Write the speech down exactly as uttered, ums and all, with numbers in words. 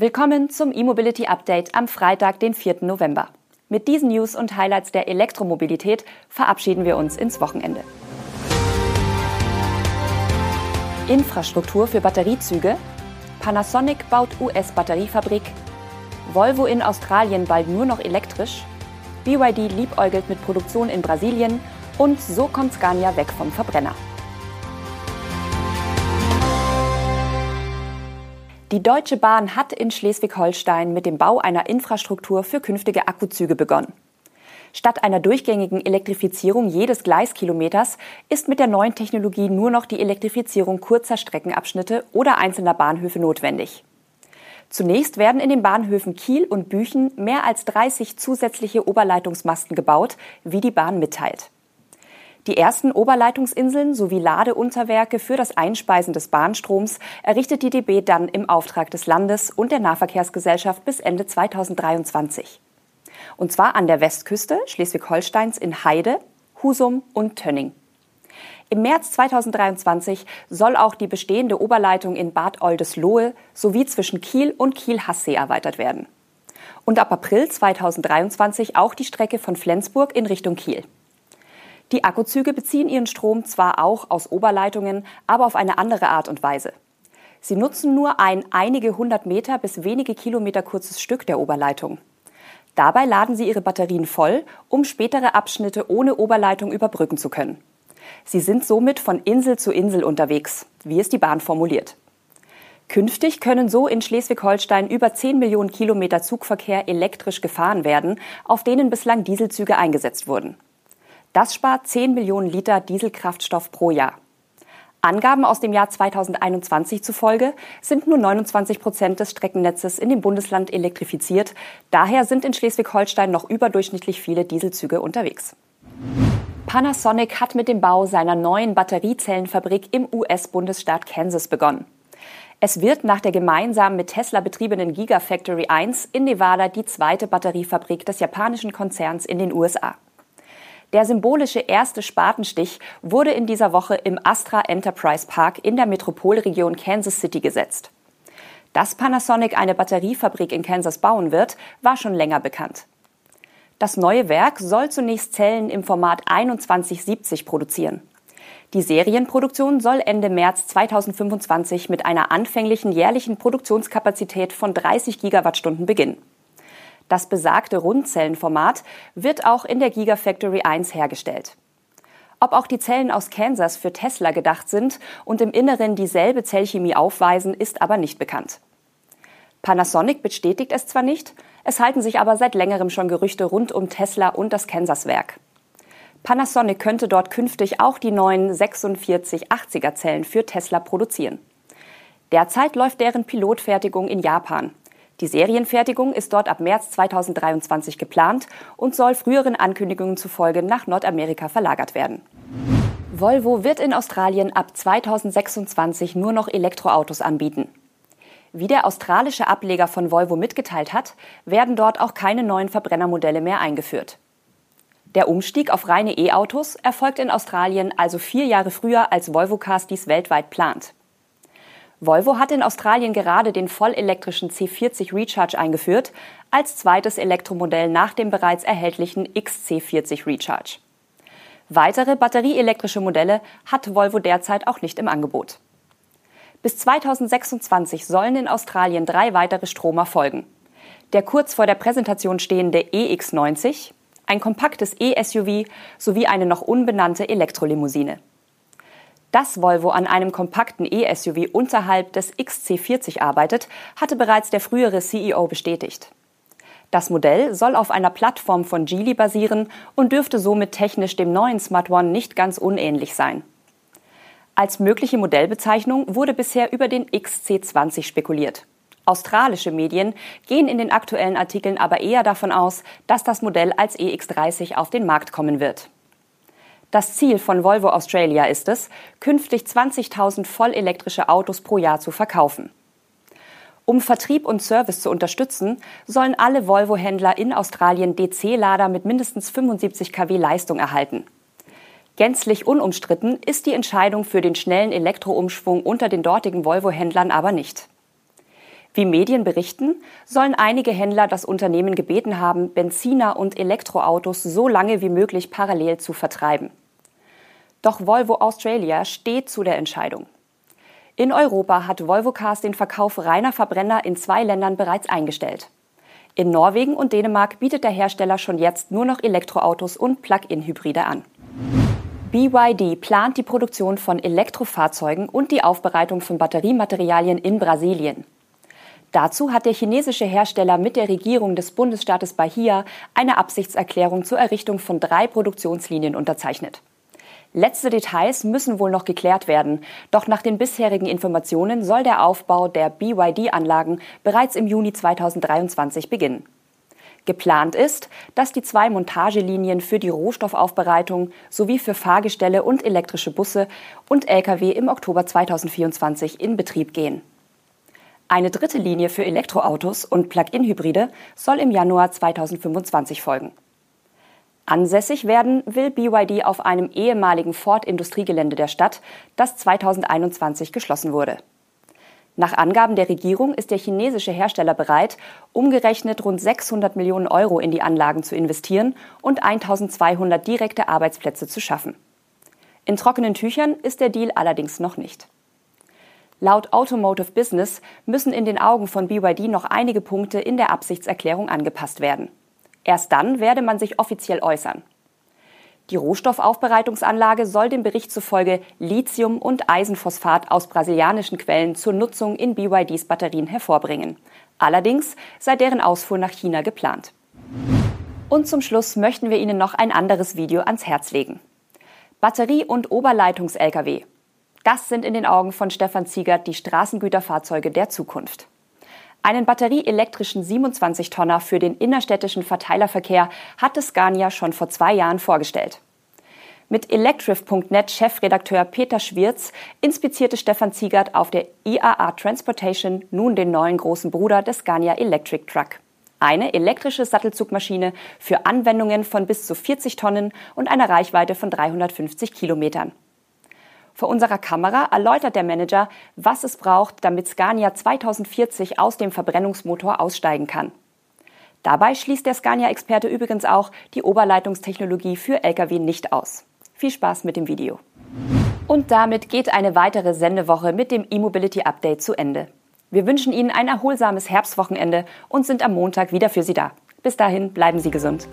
Willkommen zum E-Mobility-Update am Freitag, den vierten November. Mit diesen News und Highlights der Elektromobilität verabschieden wir uns ins Wochenende. Infrastruktur für Batteriezüge, Panasonic baut U S-Batteriefabrik, Volvo in Australien bald nur noch elektrisch, B Y D liebäugelt mit Produktion in Brasilien und so kommt Scania weg vom Verbrenner. Die Deutsche Bahn hat in Schleswig-Holstein mit dem Bau einer Infrastruktur für künftige Akkuzüge begonnen. Statt einer durchgängigen Elektrifizierung jedes Gleiskilometers ist mit der neuen Technologie nur noch die Elektrifizierung kurzer Streckenabschnitte oder einzelner Bahnhöfe notwendig. Zunächst werden in den Bahnhöfen Kiel und Büchen mehr als dreißig zusätzliche Oberleitungsmasten gebaut, wie die Bahn mitteilt. Die ersten Oberleitungsinseln sowie Ladeunterwerke für das Einspeisen des Bahnstroms errichtet die D B dann im Auftrag des Landes und der Nahverkehrsgesellschaft bis Ende zweitausenddreiundzwanzig. Und zwar an der Westküste Schleswig-Holsteins in Heide, Husum und Tönning. Im März zweitausenddreiundzwanzig soll auch die bestehende Oberleitung in Bad Oldesloe sowie zwischen Kiel und Kiel-Hassee erweitert werden. Und ab April zweitausenddreiundzwanzig auch die Strecke von Flensburg in Richtung Kiel. Die Akkuzüge beziehen ihren Strom zwar auch aus Oberleitungen, aber auf eine andere Art und Weise. Sie nutzen nur ein einige hundert Meter bis wenige Kilometer kurzes Stück der Oberleitung. Dabei laden sie ihre Batterien voll, um spätere Abschnitte ohne Oberleitung überbrücken zu können. Sie sind somit von Insel zu Insel unterwegs, wie es die Bahn formuliert. Künftig können so in Schleswig-Holstein über zehn Millionen Kilometer Zugverkehr elektrisch gefahren werden, auf denen bislang Dieselzüge eingesetzt wurden. Das spart zehn Millionen Liter Dieselkraftstoff pro Jahr. Angaben aus dem Jahr zweitausendeinundzwanzig zufolge sind nur neunundzwanzig Prozent des Streckennetzes in dem Bundesland elektrifiziert. Daher sind in Schleswig-Holstein noch überdurchschnittlich viele Dieselzüge unterwegs. Panasonic hat mit dem Bau seiner neuen Batteriezellenfabrik im U S-Bundesstaat Kansas begonnen. Es wird nach der gemeinsam mit Tesla betriebenen Gigafactory eins in Nevada die zweite Batteriefabrik des japanischen Konzerns in den U S A. Der symbolische erste Spatenstich wurde in dieser Woche im Astra Enterprise Park in der Metropolregion Kansas City gesetzt. Dass Panasonic eine Batteriefabrik in Kansas bauen wird, war schon länger bekannt. Das neue Werk soll zunächst Zellen im Format einundzwanzig siebzig produzieren. Die Serienproduktion soll Ende März zweitausendfünfundzwanzig mit einer anfänglichen jährlichen Produktionskapazität von dreißig Gigawattstunden beginnen. Das besagte Rundzellenformat wird auch in der Gigafactory eins hergestellt. Ob auch die Zellen aus Kansas für Tesla gedacht sind und im Inneren dieselbe Zellchemie aufweisen, ist aber nicht bekannt. Panasonic bestätigt es zwar nicht, es halten sich aber seit längerem schon Gerüchte rund um Tesla und das Kansas-Werk. Panasonic könnte dort künftig auch die neuen sechsundvierzig achtziger Zellen für Tesla produzieren. Derzeit läuft deren Pilotfertigung in Japan. Die Serienfertigung ist dort ab März zweitausenddreiundzwanzig geplant und soll früheren Ankündigungen zufolge nach Nordamerika verlagert werden. Volvo wird in Australien ab zweitausendsechsundzwanzig nur noch Elektroautos anbieten. Wie der australische Ableger von Volvo mitgeteilt hat, werden dort auch keine neuen Verbrennermodelle mehr eingeführt. Der Umstieg auf reine E-Autos erfolgt in Australien also vier Jahre früher, als Volvo Cars dies weltweit plant. Volvo hat in Australien gerade den vollelektrischen C vierzig Recharge eingeführt, als zweites Elektromodell nach dem bereits erhältlichen X C vierzig Recharge. Weitere batterieelektrische Modelle hat Volvo derzeit auch nicht im Angebot. Bis zweitausendsechsundzwanzig sollen in Australien drei weitere Stromer folgen. Der kurz vor der Präsentation stehende E X neunzig, ein kompaktes E S U V sowie eine noch unbenannte Elektrolimousine. Dass Volvo an einem kompakten E S U V unterhalb des X C vierzig arbeitet, hatte bereits der frühere C E O bestätigt. Das Modell soll auf einer Plattform von Geely basieren und dürfte somit technisch dem neuen Smart One nicht ganz unähnlich sein. Als mögliche Modellbezeichnung wurde bisher über den X C zwanzig spekuliert. Australische Medien gehen in den aktuellen Artikeln aber eher davon aus, dass das Modell als E X dreißig auf den Markt kommen wird. Das Ziel von Volvo Australia ist es, künftig zwanzigtausend vollelektrische Autos pro Jahr zu verkaufen. Um Vertrieb und Service zu unterstützen, sollen alle Volvo-Händler in Australien D C-Lader mit mindestens fünfundsiebzig Kilowatt Leistung erhalten. Gänzlich unumstritten ist die Entscheidung für den schnellen Elektroumschwung unter den dortigen Volvo-Händlern aber nicht. Wie Medien berichten, sollen einige Händler das Unternehmen gebeten haben, Benziner und Elektroautos so lange wie möglich parallel zu vertreiben. Doch Volvo Australia steht zu der Entscheidung. In Europa hat Volvo Cars den Verkauf reiner Verbrenner in zwei Ländern bereits eingestellt. In Norwegen und Dänemark bietet der Hersteller schon jetzt nur noch Elektroautos und Plug-in-Hybride an. B Y D plant die Produktion von Elektrofahrzeugen und die Aufbereitung von Batteriematerialien in Brasilien. Dazu hat der chinesische Hersteller mit der Regierung des Bundesstaates Bahia eine Absichtserklärung zur Errichtung von drei Produktionslinien unterzeichnet. Letzte Details müssen wohl noch geklärt werden, doch nach den bisherigen Informationen soll der Aufbau der B Y D-Anlagen bereits im Juni zweitausenddreiundzwanzig beginnen. Geplant ist, dass die zwei Montagelinien für die Rohstoffaufbereitung sowie für Fahrgestelle und elektrische Busse und Lkw im Oktober zweitausendvierundzwanzig in Betrieb gehen. Eine dritte Linie für Elektroautos und Plug-in-Hybride soll im Januar zweitausendfünfundzwanzig folgen. Ansässig werden will B Y D auf einem ehemaligen Ford-Industriegelände der Stadt, das zweitausendeinundzwanzig geschlossen wurde. Nach Angaben der Regierung ist der chinesische Hersteller bereit, umgerechnet rund sechshundert Millionen Euro in die Anlagen zu investieren und eintausendzweihundert direkte Arbeitsplätze zu schaffen. In trockenen Tüchern ist der Deal allerdings noch nicht. Laut Automotive Business müssen in den Augen von B Y D noch einige Punkte in der Absichtserklärung angepasst werden. Erst dann werde man sich offiziell äußern. Die Rohstoffaufbereitungsanlage soll dem Bericht zufolge Lithium und Eisenphosphat aus brasilianischen Quellen zur Nutzung in B Y Ds Batterien hervorbringen. Allerdings sei deren Ausfuhr nach China geplant. Und zum Schluss möchten wir Ihnen noch ein anderes Video ans Herz legen. Batterie- und Oberleitungs-Lkw. Das sind in den Augen von Stefan Ziegert die Straßengüterfahrzeuge der Zukunft. Einen batterieelektrischen siebenundzwanzig Tonner für den innerstädtischen Verteilerverkehr hatte Scania schon vor zwei Jahren vorgestellt. Mit electrif punkt net Chefredakteur Peter Schwirz inspizierte Stefan Ziegert auf der I A A Transportation nun den neuen großen Bruder des Scania Electric Truck. Eine elektrische Sattelzugmaschine für Anwendungen von bis zu vierzig Tonnen und einer Reichweite von dreihundertfünfzig Kilometern. Vor unserer Kamera erläutert der Manager, was es braucht, damit Scania zweitausendvierzig aus dem Verbrennungsmotor aussteigen kann. Dabei schließt der Scania-Experte übrigens auch die Oberleitungstechnologie für Lkw nicht aus. Viel Spaß mit dem Video. Und damit geht eine weitere Sendewoche mit dem E-Mobility-Update zu Ende. Wir wünschen Ihnen ein erholsames Herbstwochenende und sind am Montag wieder für Sie da. Bis dahin bleiben Sie gesund.